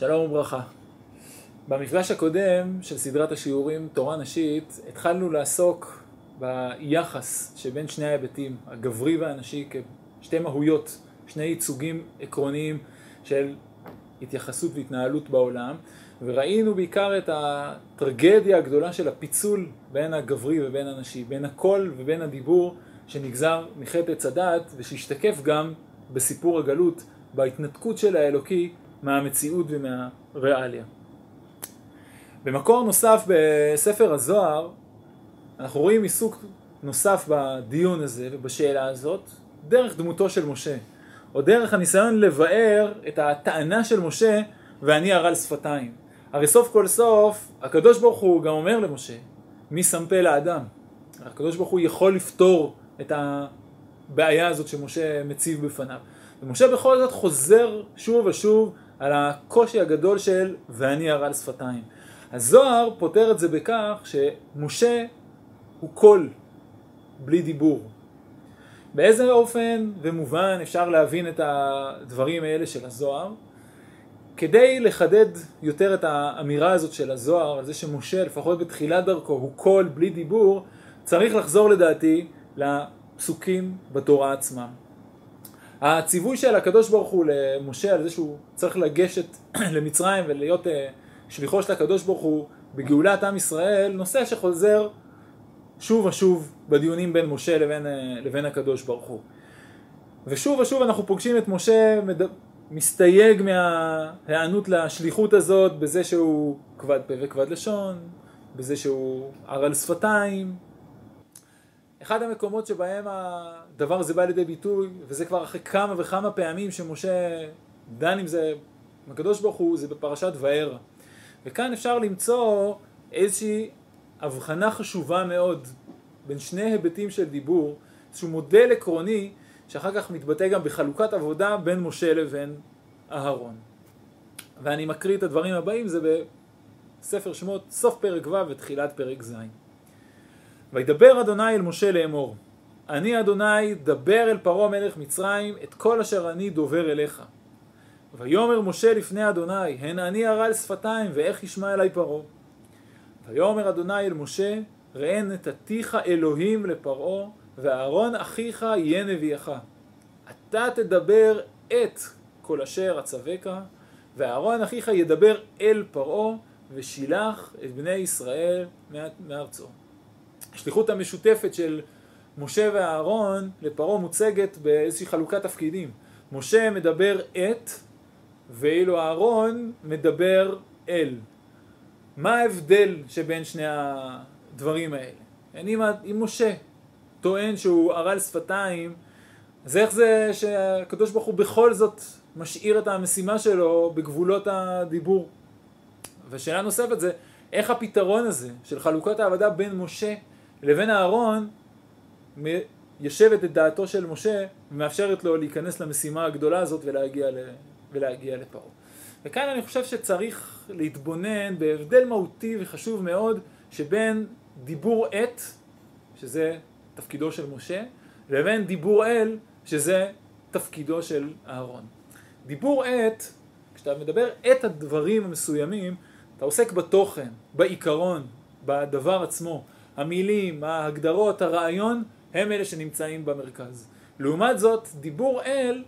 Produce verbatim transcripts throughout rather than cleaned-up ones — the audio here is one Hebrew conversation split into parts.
שלום וברכה. במפגש הקודם של סדרת השיעורים תורה נשית התחלנו לעסוק ביחס שבין שני ההיבטים, הגברי והנשי, כשתי מהויות, שני ייצוגים עקרוניים של התייחסות והתנהלות בעולם, וראינו בעיקר את הטרגדיה הגדולה של הפיצול בין הגברי ובין הנשי, בין הקול ובין הדיבור שנגזר מחטא עץ הדעת ושהשתקף גם בסיפור הגלות, בהתנתקות של האלוקי מהמציאות ומהריאליה. במקור נוסף בספר הזוהר, אנחנו רואים עיסוק נוסף בדיון הזה ובשאלה הזאת, דרך דמותו של משה, או דרך הניסיון לבאר את הטענה של משה, ואני הרל שפתיים. הרי סוף כל סוף, הקדוש ברוך הוא גם אומר למשה, מי שם פה לאדם? הקדוש ברוך הוא יכול לפתור את הבעיה הזאת שמשה מציב בפניו. ומשה בכל זאת חוזר שוב ושוב על הקושי הגדול של ואני הרל שפתיים. הזוהר פותר את זה בכך שמשה הוא קול בלי דיבור. באיזה אופן ומובן אפשר להבין את הדברים האלה של הזוהר? כדי לחדד יותר את האמירה הזאת של הזוהר, על זה שמשה לפחות בתחילת דרכו הוא קול בלי דיבור, צריך לחזור לדעתי לפסוקים בתורה עצמם. הציווי של הקדוש ברוך הוא למשה על זה שהוא צריך לגשת למצרים ולהיות שליחו של הקדוש ברוך הוא בגאולת עם ישראל, נושא שחוזר שוב ושוב בדיונים בין משה לבין, לבין הקדוש ברוך הוא. ושוב ושוב אנחנו פוגשים את משה מד... מסתייג מההיענות לשליחות הזאת בזה שהוא כבד פה וכבד לשון, בזה שהוא ערל שפתיים. אחד המקומות שבהם הדבר הזה בא לידי ביטוי, וזה כבר אחרי כמה וכמה פעמים שמשה דן עם זה הקדוש ברוך הוא, זה בפרשת וארא. וכאן אפשר למצוא איזושהי הבחנה חשובה מאוד בין שני היבטים של דיבור, שהוא מודל עקרוני שאחר כך מתבטא גם בחלוקת עבודה בין משה לבין אהרון. ואני מקריא את הדברים הבאים, זה בספר שמות, סוף פרק ו' ותחילת פרק ז'. וידבר אדוני אל משה לאמור, אני אדוני דבר אל פרעה מלך מצרים את כל אשר אני דובר אליך. ויאמר משה לפני אדוני, הן אני הרל שפתיים ואיך ישמע אלי פרעה. ויאמר אדוני אל משה, ראה נתתיך אלוהים לפרעה ואהרון אחיך יהיה נביאך. אתה תדבר את כל אשר אצווקה ואהרון אחיך ידבר אל פרעה ושילח את בני ישראל מארצו. השליחות המשותפת של משה ואהרון לפרעה מוצגת באיזושהי חלוקת תפקידים. משה מדבר את, ואילו אהרון מדבר אל. מה ההבדל שבין שני הדברים האלה? אם, אם משה טוען שהוא ערל שפתיים, אז איך זה שהקדוש ברוך הוא בכל זאת משאיר את המשימה שלו בגבולות הדיבור? והשאלה נוספת זה, איך הפתרון הזה של חלוקת העבודה בין משה לבין אהרון ישבת את דעתו של משה ומאפשרת לו להיכנס למשימה הגדולה הזאת ולהגיע, ל... ולהגיע לפרעה. וכאן אני חושב שצריך להתבונן בהבדל מהותי וחשוב מאוד שבין דיבור את, שזה תפקידו של משה, לבין דיבור אל, שזה תפקידו של אהרון. דיבור את, כשאתה מדבר את הדברים המסוימים, אתה עוסק בתוכן, בעיקרון, בדבר עצמו. המילים, ההגדרות, הרעיון, הם אלה שנמצאים במרכז. לעומת זאת, דיבור אל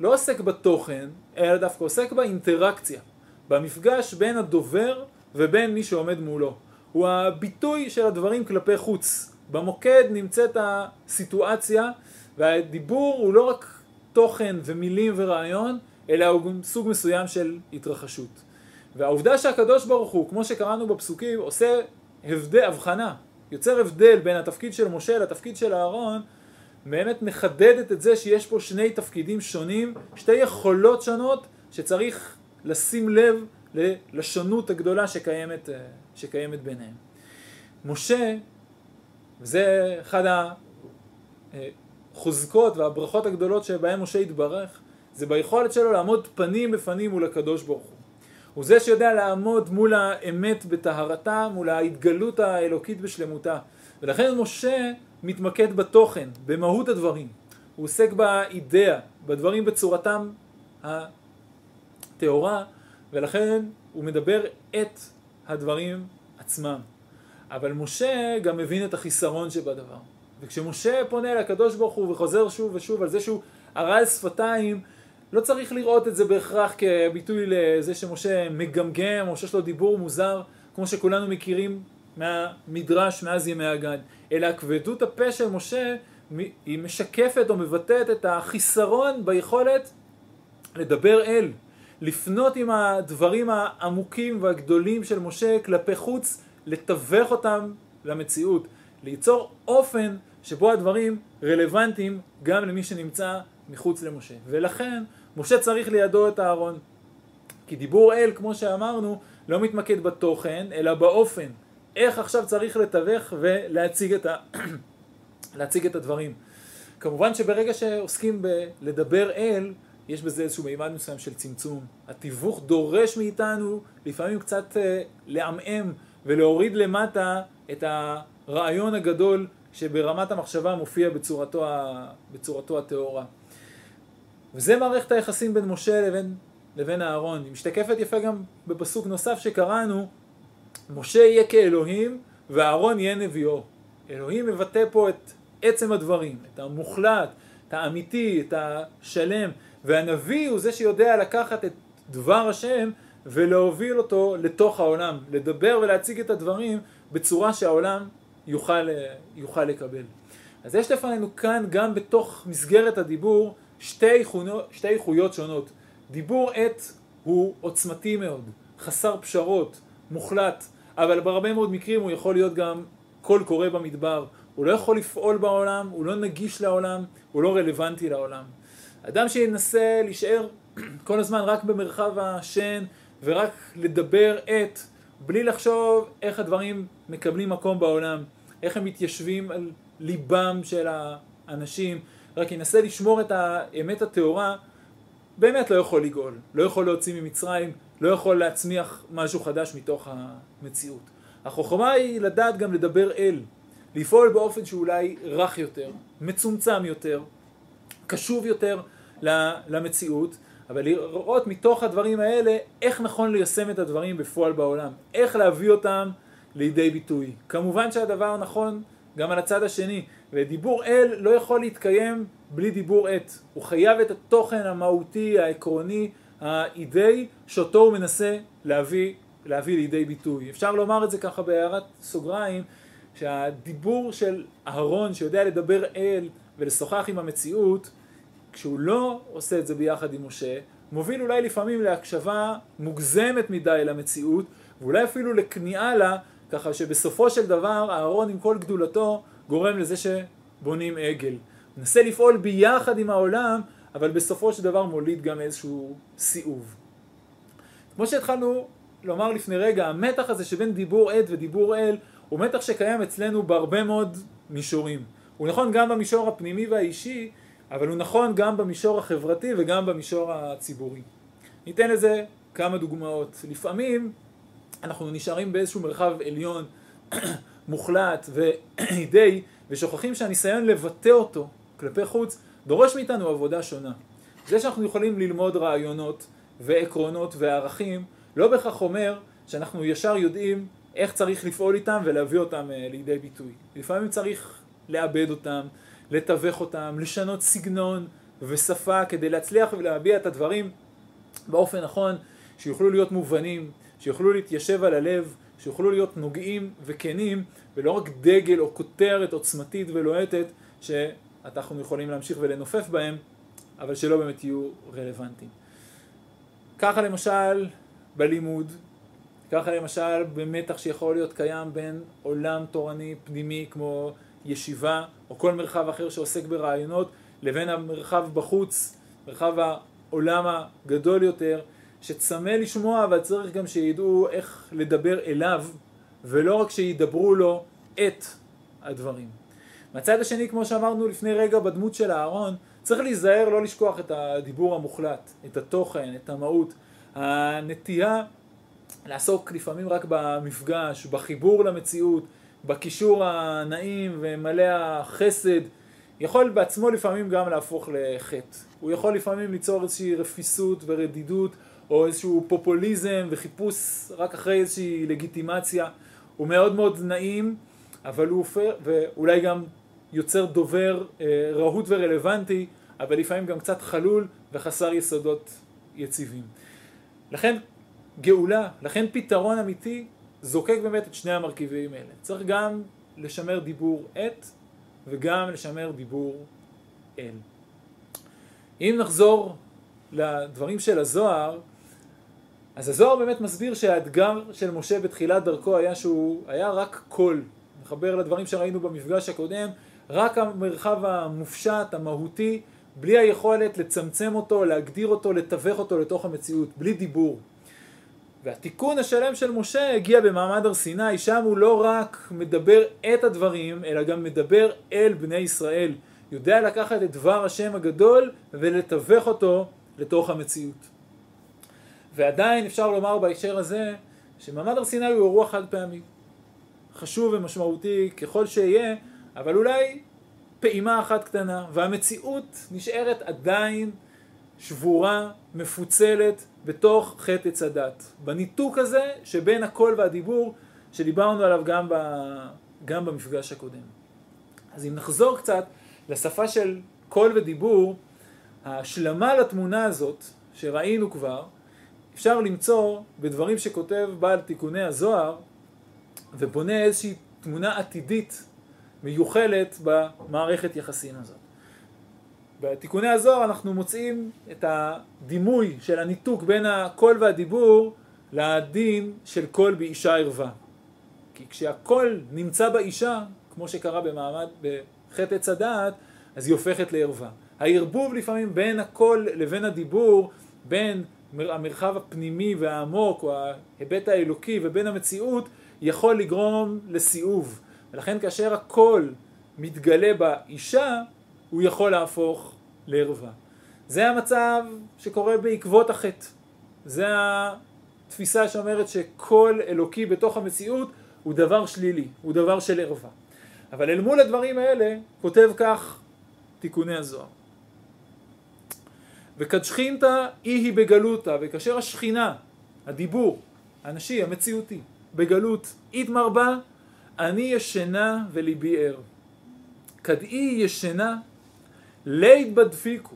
לא עוסק בתוכן, אלא דווקא עוסק באינטראקציה, במפגש בין הדובר ובין מי שעומד מולו. הוא הביטוי של הדברים כלפי חוץ. במוקד נמצאת הסיטואציה, והדיבור הוא לא רק תוכן ומילים ורעיון, אלא הוא סוג מסוים של התרחשות. והעובדה שהקדוש ברוך הוא, כמו שקראנו בפסוקים, עושה הבדל, הבחנה, יוצר הבדל בין התפקיד של משה לתפקיד של אהרון, באמת מחדדת את זה שיש פה שני תפקידים שונים, שתי יכולות שונות שצריך לשים לב לשונות הגדולה שקיימת, שקיימת ביניהם. משה, וזה אחד החוזקות והברכות הגדולות שבהם משה התברך, זה ביכולת שלו לעמוד פנים בפנים מול הקדוש ברוך הוא. הוא זה שיודע לעמוד מול האמת בטהרתה, מול ההתגלות האלוקית בשלמותה. ולכן משה מתמקד בתוכן, במהות הדברים. הוא עוסק באידאה, בדברים בצורתם הטהורה, ולכן הוא מדבר את הדברים עצמם. אבל משה גם מבין את החיסרון שבדבר. וכשמשה פונה לקדוש ברוך הוא וחוזר שוב ושוב על זה שהוא הרס שפתיים, לא צריך לראות את זה בהכרח כביטוי לזה שמשה מגמגם או שיש לו דיבור מוזר, כמו שכולנו מכירים מהמדרש מאז ימי הגד. אלא כבדות הפה של משה היא משקפת או מבטאת את החיסרון ביכולת לדבר אל, לפנות עם הדברים העמוקים והגדולים של משה כלפי חוץ, לתווך אותם למציאות, ליצור אופן שבו הדברים רלוונטיים גם למי שנמצא מחוץ למשה. ולכן משה צריך לידו את הארון, כי דיבור אל, כמו שאמרנו, לא מתמקד בתוכן אלא באופן, איך עכשיו צריך לתווך ולהציג את ה... להציג את הדברים. כמובן שברגע שעוסקים בלדבר אל, יש בזה איזשהו מימד מסוים של צמצום. התיווך דורש מאיתנו לפעמים קצת אה, לעמם ולהוריד למטה את הרעיון הגדול שברמת המחשבה מופיע בצורתו, בצורתו התיאורה. וזה מערכת היחסים בין משה לבין, לבין הארון. היא משתקפת יפה גם בפסוק נוסף שקראנו, משה יהיה כאלוהים והארון יהיה נביאו. אלוהים מבטא פה את עצם הדברים, את המוחלט, את האמיתי, את השלם. והנביא הוא זה שיודע לקחת את דבר השם ולהוביל אותו לתוך העולם, לדבר ולהציג את הדברים בצורה שהעולם יוכל, יוכל לקבל. אז יש לפנינו כאן גם בתוך מסגרת הדיבור שתי, חונו, שתי איכויות שונות. דיבור עת הוא עוצמתי מאוד, חסר פשרות, מוחלט, אבל בהרבה מאוד מקרים הוא יכול להיות גם קול קורא במדבר. הוא לא יכול לפעול בעולם, הוא לא נגיש לעולם, הוא לא רלוונטי לעולם. אדם שינסה להישאר כל הזמן רק במרחב השן ורק לדבר את, בלי לחשוב איך הדברים מקבלים מקום בעולם, איך הם מתיישבים על ליבם של האנשים, רק ינסה לשמור את האמת התאורה, באמת לא יכול לגאול, לא יכול להוציא ממצרים, לא יכול להצמיח משהו חדש מתוך המציאות. החוכמה היא לדעת גם לדבר אל, לפעול באופן שאולי רך יותר, מצומצם יותר, קשוב יותר למציאות, אבל לראות מתוך הדברים האלה איך נכון ליישם את הדברים בפועל בעולם, איך להביא אותם לידי ביטוי. כמובן שהדבר נכון גם על הצד השני, ודיבור אל לא יכול להתקיים בלי דיבור עת. הוא חייב את התוכן המהותי, העקרוני, האידאי, שאותו הוא מנסה להביא, להביא לידי ביטוי. אפשר לומר את זה ככה בהערת סוגריים, שהדיבור של אהרון שיודע לדבר אל ולשוחח עם המציאות, כשהוא לא עושה את זה ביחד עם משה, מוביל אולי לפעמים להקשבה מוגזמת מדי למציאות, ואולי אפילו לקניעה לה, ככה שבסופו של דבר אהרון עם כל גדולתו גורם לזה שבונים עגל. מנסה לפעול ביחד עם העולם, אבל בסופו של דבר מוליד גם איזשהו סיאוב. כמו שהתחלנו לומר לפני רגע, המתח הזה שבין דיבור עד ודיבור אל, הוא מתח שקיים אצלנו בהרבה מאוד מישורים. הוא נכון גם במישור הפנימי והאישי, אבל הוא נכון גם במישור החברתי וגם במישור הציבורי. ניתן לזה כמה דוגמאות. לפעמים אנחנו נשארים באיזשהו מרחב עליון מוחלט ואידאי, ושוכחים שהניסיון לבטא אותו כלפי חוץ דורש מאיתנו עבודה שונה. זה שאנחנו יכולים ללמוד רעיונות ועקרונות וערכים, לא בכך אומר שאנחנו ישר יודעים איך צריך לפעול איתם ולהביא אותם לידי ביטוי. לפעמים צריך לאבד אותם, לתווך אותם, לשנות סגנון ושפה כדי להצליח ולהביע את הדברים באופן נכון, שיוכלו להיות מובנים, שיוכלו להתיישב על הלב, שיוכלו להיות נוגעים וכנים, ולא רק דגל או כותרת עוצמתית ולוהטת שאנחנו יכולים להמשיך ולנופף בהם, אבל שלא באמת יהיו רלוונטיים. ככה למשל בלימוד, ככה למשל במתח שיכול להיות קיים בין עולם תורני פנימי כמו ישיבה או כל מרחב אחר שעוסק ברעיונות, לבין המרחב בחוץ, מרחב העולם הגדול יותר, שצמא לשמוע, אבל צריך גם שידעו איך לדבר אליו, ולא רק שידברו לו את הדברים. מהצד השני, כמו שאמרנו לפני רגע בדמות של הארון, צריך להיזהר לא לשכוח את הדיבור המוחלט, את התוכן, את המהות. הנטייה לעסוק לפעמים רק במפגש, בחיבור למציאות, בקישור הנעים ומלא החסד, יכול בעצמו לפעמים גם להפוך לחטא. הוא יכול לפעמים ליצור איזושהי רפיסות ורדידות, או איזשהו פופוליזם וחיפוש רק אחרי איזושהי לגיטימציה. הוא מאוד מאוד נעים, אבל הוא אופר, ואולי גם יוצר דובר רהוט ורלוונטי, אבל לפעמים גם קצת חלול וחסר יסודות יציבים. לכן גאולה, לכן פתרון אמיתי, זוקק באמת את שני המרכיבים האלה. צריך גם לשמר דיבור את וגם לשמר דיבור אל. אם נחזור לדברים של הזוהר, אז הזוהר באמת מסביר שהאתגר של משה בתחילת דרכו היה שהוא היה רק קול. מחבר לדברים שראינו במפגש הקודם, רק המרחב המופשט, המהותי, בלי היכולת לצמצם אותו, להגדיר אותו, לתווך אותו לתוך המציאות, בלי דיבור. והתיקון השלם של משה הגיע במעמד הר סיני, שם הוא לא רק מדבר את הדברים, אלא גם מדבר אל בני ישראל. יודע לקחת את דבר השם הגדול ולתווך אותו לתוך המציאות. ועדיין אפשר לומר בהקשר הזה, שמעמד הר סיני הוא אירוע חד פעמי. חשוב ומשמעותי ככל שיהיה, אבל אולי פעימה אחת קטנה, והמציאות נשארת עדיין שבורה, מפוצלת, בתוך חטא עץ הדת. בניתוק הזה שבין הקול והדיבור, שדיברנו עליו גם, ב... גם במפגש הקודם. אז אם נחזור קצת לשפה של קול ודיבור, ההשלמה לתמונה הזאת שראינו כבר, אפשר למצוא בדברים שכותב בעל תיקוני הזוהר, ובונה איזושהי תמונה עתידית מיוחלת במערכת יחסים הזאת. בתיקוני הזוהר אנחנו מוצאים את הדימוי של הניתוק בין הקול והדיבור לדין של קול באישה ערווה. כי כשהקול נמצא באישה, כמו שקרה במעמד בחטא עץ הדעת, אז היא הופכת לערווה. הערבוב לפעמים בין הקול לבין הדיבור, בין המרחב הפנימי והעמוק או ההיבט האלוקי ובין המציאות, יכול לגרום לסיאוב. ולכן כאשר הקול מתגלה באישה, הוא יכול להפוך לערווה. זה המצב שקורה בעקבות החטא. זה התפיסה שאומרת שקול אלוקי בתוך המציאות הוא דבר שלילי, הוא דבר של ערווה. אבל אל מול הדברים האלה כותב כך תיקוני הזוהר. וקדשכינתה אי היא בגלותה, וכאשר השכינה, הדיבור, הנשי, המציאותי, בגלות התמרבה, אני ישנה וליבי ער. כדאי ישנה, ליד בדפיקו.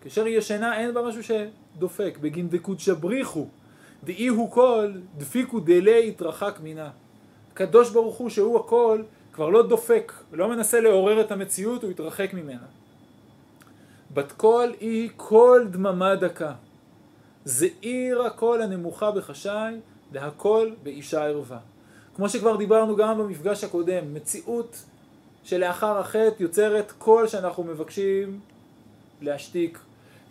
כאשר היא ישנה אין בה משהו שדופק, בגין דקות שבריחו, דאי הוא כל, דפיקו דלי התרחק מינה. הקדוש ברוך הוא שהוא הכל, כבר לא דופק, לא מנסה לעורר את המציאות, הוא התרחק ממנה. בת כל היא כל דממה דקה, זעיר הכל הנמוכה בחשי, והכל באישה ערווה. כמו שכבר דיברנו גם במפגש הקודם, מציאות שלאחר החטא יוצרת קול שאנחנו מבקשים להשתיק,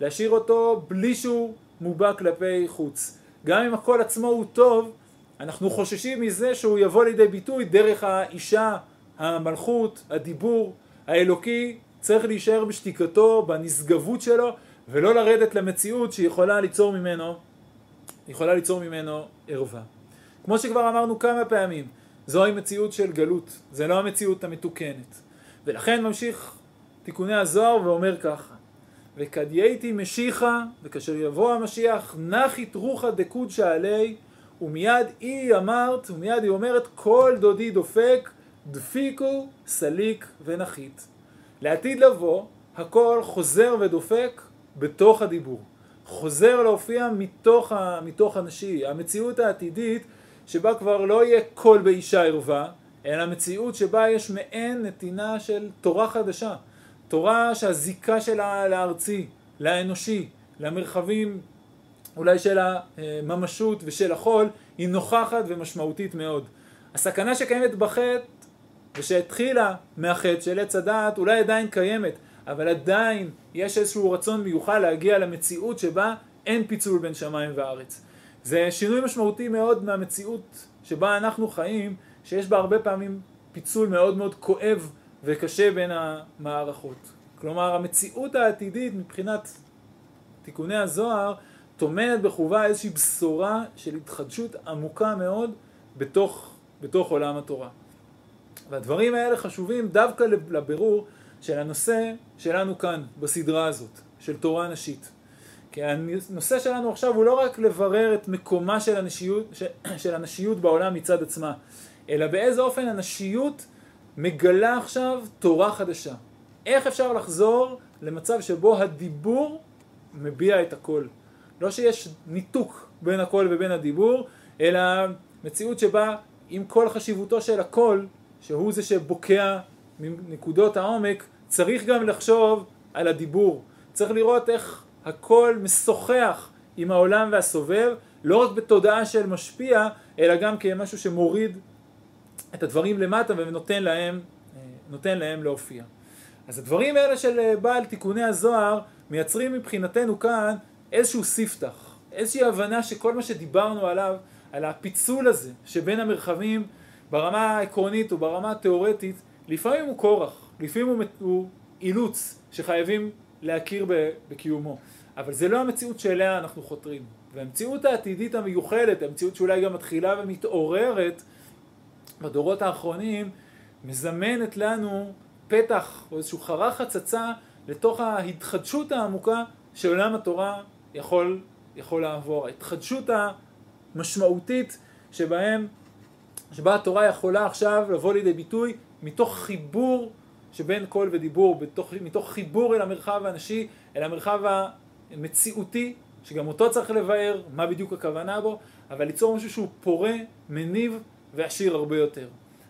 להשאיר אותו בלי שהוא מובע כלפי חוץ. גם אם הקול עצמו הוא טוב, אנחנו חוששים מזה שהוא יבוא לידי ביטוי דרך האישה, המלכות, הדיבור האלוקי, צריך להישאר בשתיקתו, בנשגבות שלו, ולא לרדת למציאות שיכולה ליצור ממנו. יכולה ליצור ממנו ערווה. כמו שכבר אמרנו כמה פעמים, זוהי מציאות של גלות, זה לא המציאות המתוקנת. ולכן ממשיך תיקוני הזוהר ואומר ככה, וכדייתי משיחה, וכאשר יבוא המשיח, נחית רוחה דקודשה עלי, ומיד היא אמרת, ומיד היא אומרת, כל דודי דופק, דפיקו, סליק ונחית. לעתיד לבוא, הכל חוזר ודופק בתוך הדיבור. חוזר להופיע מתוך, ה, מתוך הנשי, המציאות העתידית שבה כבר לא יהיה קול באישה ערווה, אלא מציאות שבה יש מעין נתינה של תורה חדשה, תורה שהזיקה שלה לארצי, לאנושי, למרחבים אולי של הממשות ושל החול, היא נוכחת ומשמעותית מאוד. הסכנה שקיימת בחטא ושהתחילה מהחטא של עץ הדעת אולי עדיין קיימת, אבל עדיין יש איזשהו רצון מיוחד להגיע למציאות שבה אין פיצול בין שמיים וארץ. זה שינוי משמעותי מאוד מהמציאות שבה אנחנו חיים, שיש בה הרבה פעמים פיצול מאוד מאוד כואב וקשה בין המערכות. כלומר, המציאות העתידית מבחינת תיקוני הזוהר, תומנת בחובה איזושהי בשורה של התחדשות עמוקה מאוד בתוך, בתוך עולם התורה. והדברים האלה חשובים דווקא לבירור של הנושא שלנו כאן בסדרה הזאת של תורה נשית. כי הנושא שלנו עכשיו הוא לא רק לברר את מקומה של הנשיות, של הנשיות בעולם מצד עצמה, אלא באיזה אופן הנשיות מגלה עכשיו תורה חדשה. איך אפשר לחזור למצב שבו הדיבור מביע את הכל? לא שיש ניתוק בין הכל ובין הדיבור, אלא מציאות שבה עם כל חשיבותו של הכל, שהוא זה שבוקע מנקודות העומק, צריך גם לחשוב על הדיבור. צריך לראות איך הכל משוחח עם העולם והסובב, לא רק בתודעה של משפיע, אלא גם כמשהו שמוריד את הדברים למטה ונותן להם, נותן להם להופיע. אז הדברים האלה של בעל תיקוני הזוהר מייצרים מבחינתנו כאן איזשהו ספתח, איזושהי הבנה שכל מה שדיברנו עליו, על הפיצול הזה שבין המרחבים ברמה העקרונית וברמה התיאורטית, לפעמים הוא כורח, לפעמים הוא אילוץ שחייבים להכיר בקיומו. אבל זה לא המציאות שאליה אנחנו חותרים. והמציאות העתידית המיוחדת, המציאות שאולי גם מתחילה ומתעוררת בדורות האחרונים, מזמנת לנו פתח או איזשהו חרך הצצה לתוך ההתחדשות העמוקה שעולם התורה יכול, יכול לעבור. ההתחדשות המשמעותית שבהם, שבה התורה יכולה עכשיו לבוא לידי ביטוי מתוך חיבור שבין קול ודיבור, בתוך, מתוך חיבור אל המרחב האנשי, אל המרחב המציאותי, שגם אותו צריך לבאר, מה בדיוק הכוונה בו, אבל ליצור משהו שהוא פורה, מניב ועשיר הרבה יותר.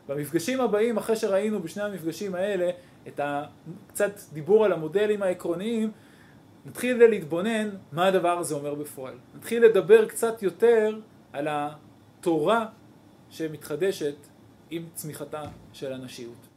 במפגשים הבאים, אחרי שראינו בשני המפגשים האלה, את קצת דיבור על המודלים העקרוניים, נתחיל להתבונן מה הדבר הזה אומר בפועל. נתחיל לדבר קצת יותר על התורה שמתחדשת עם צמיחתה של הנשיות.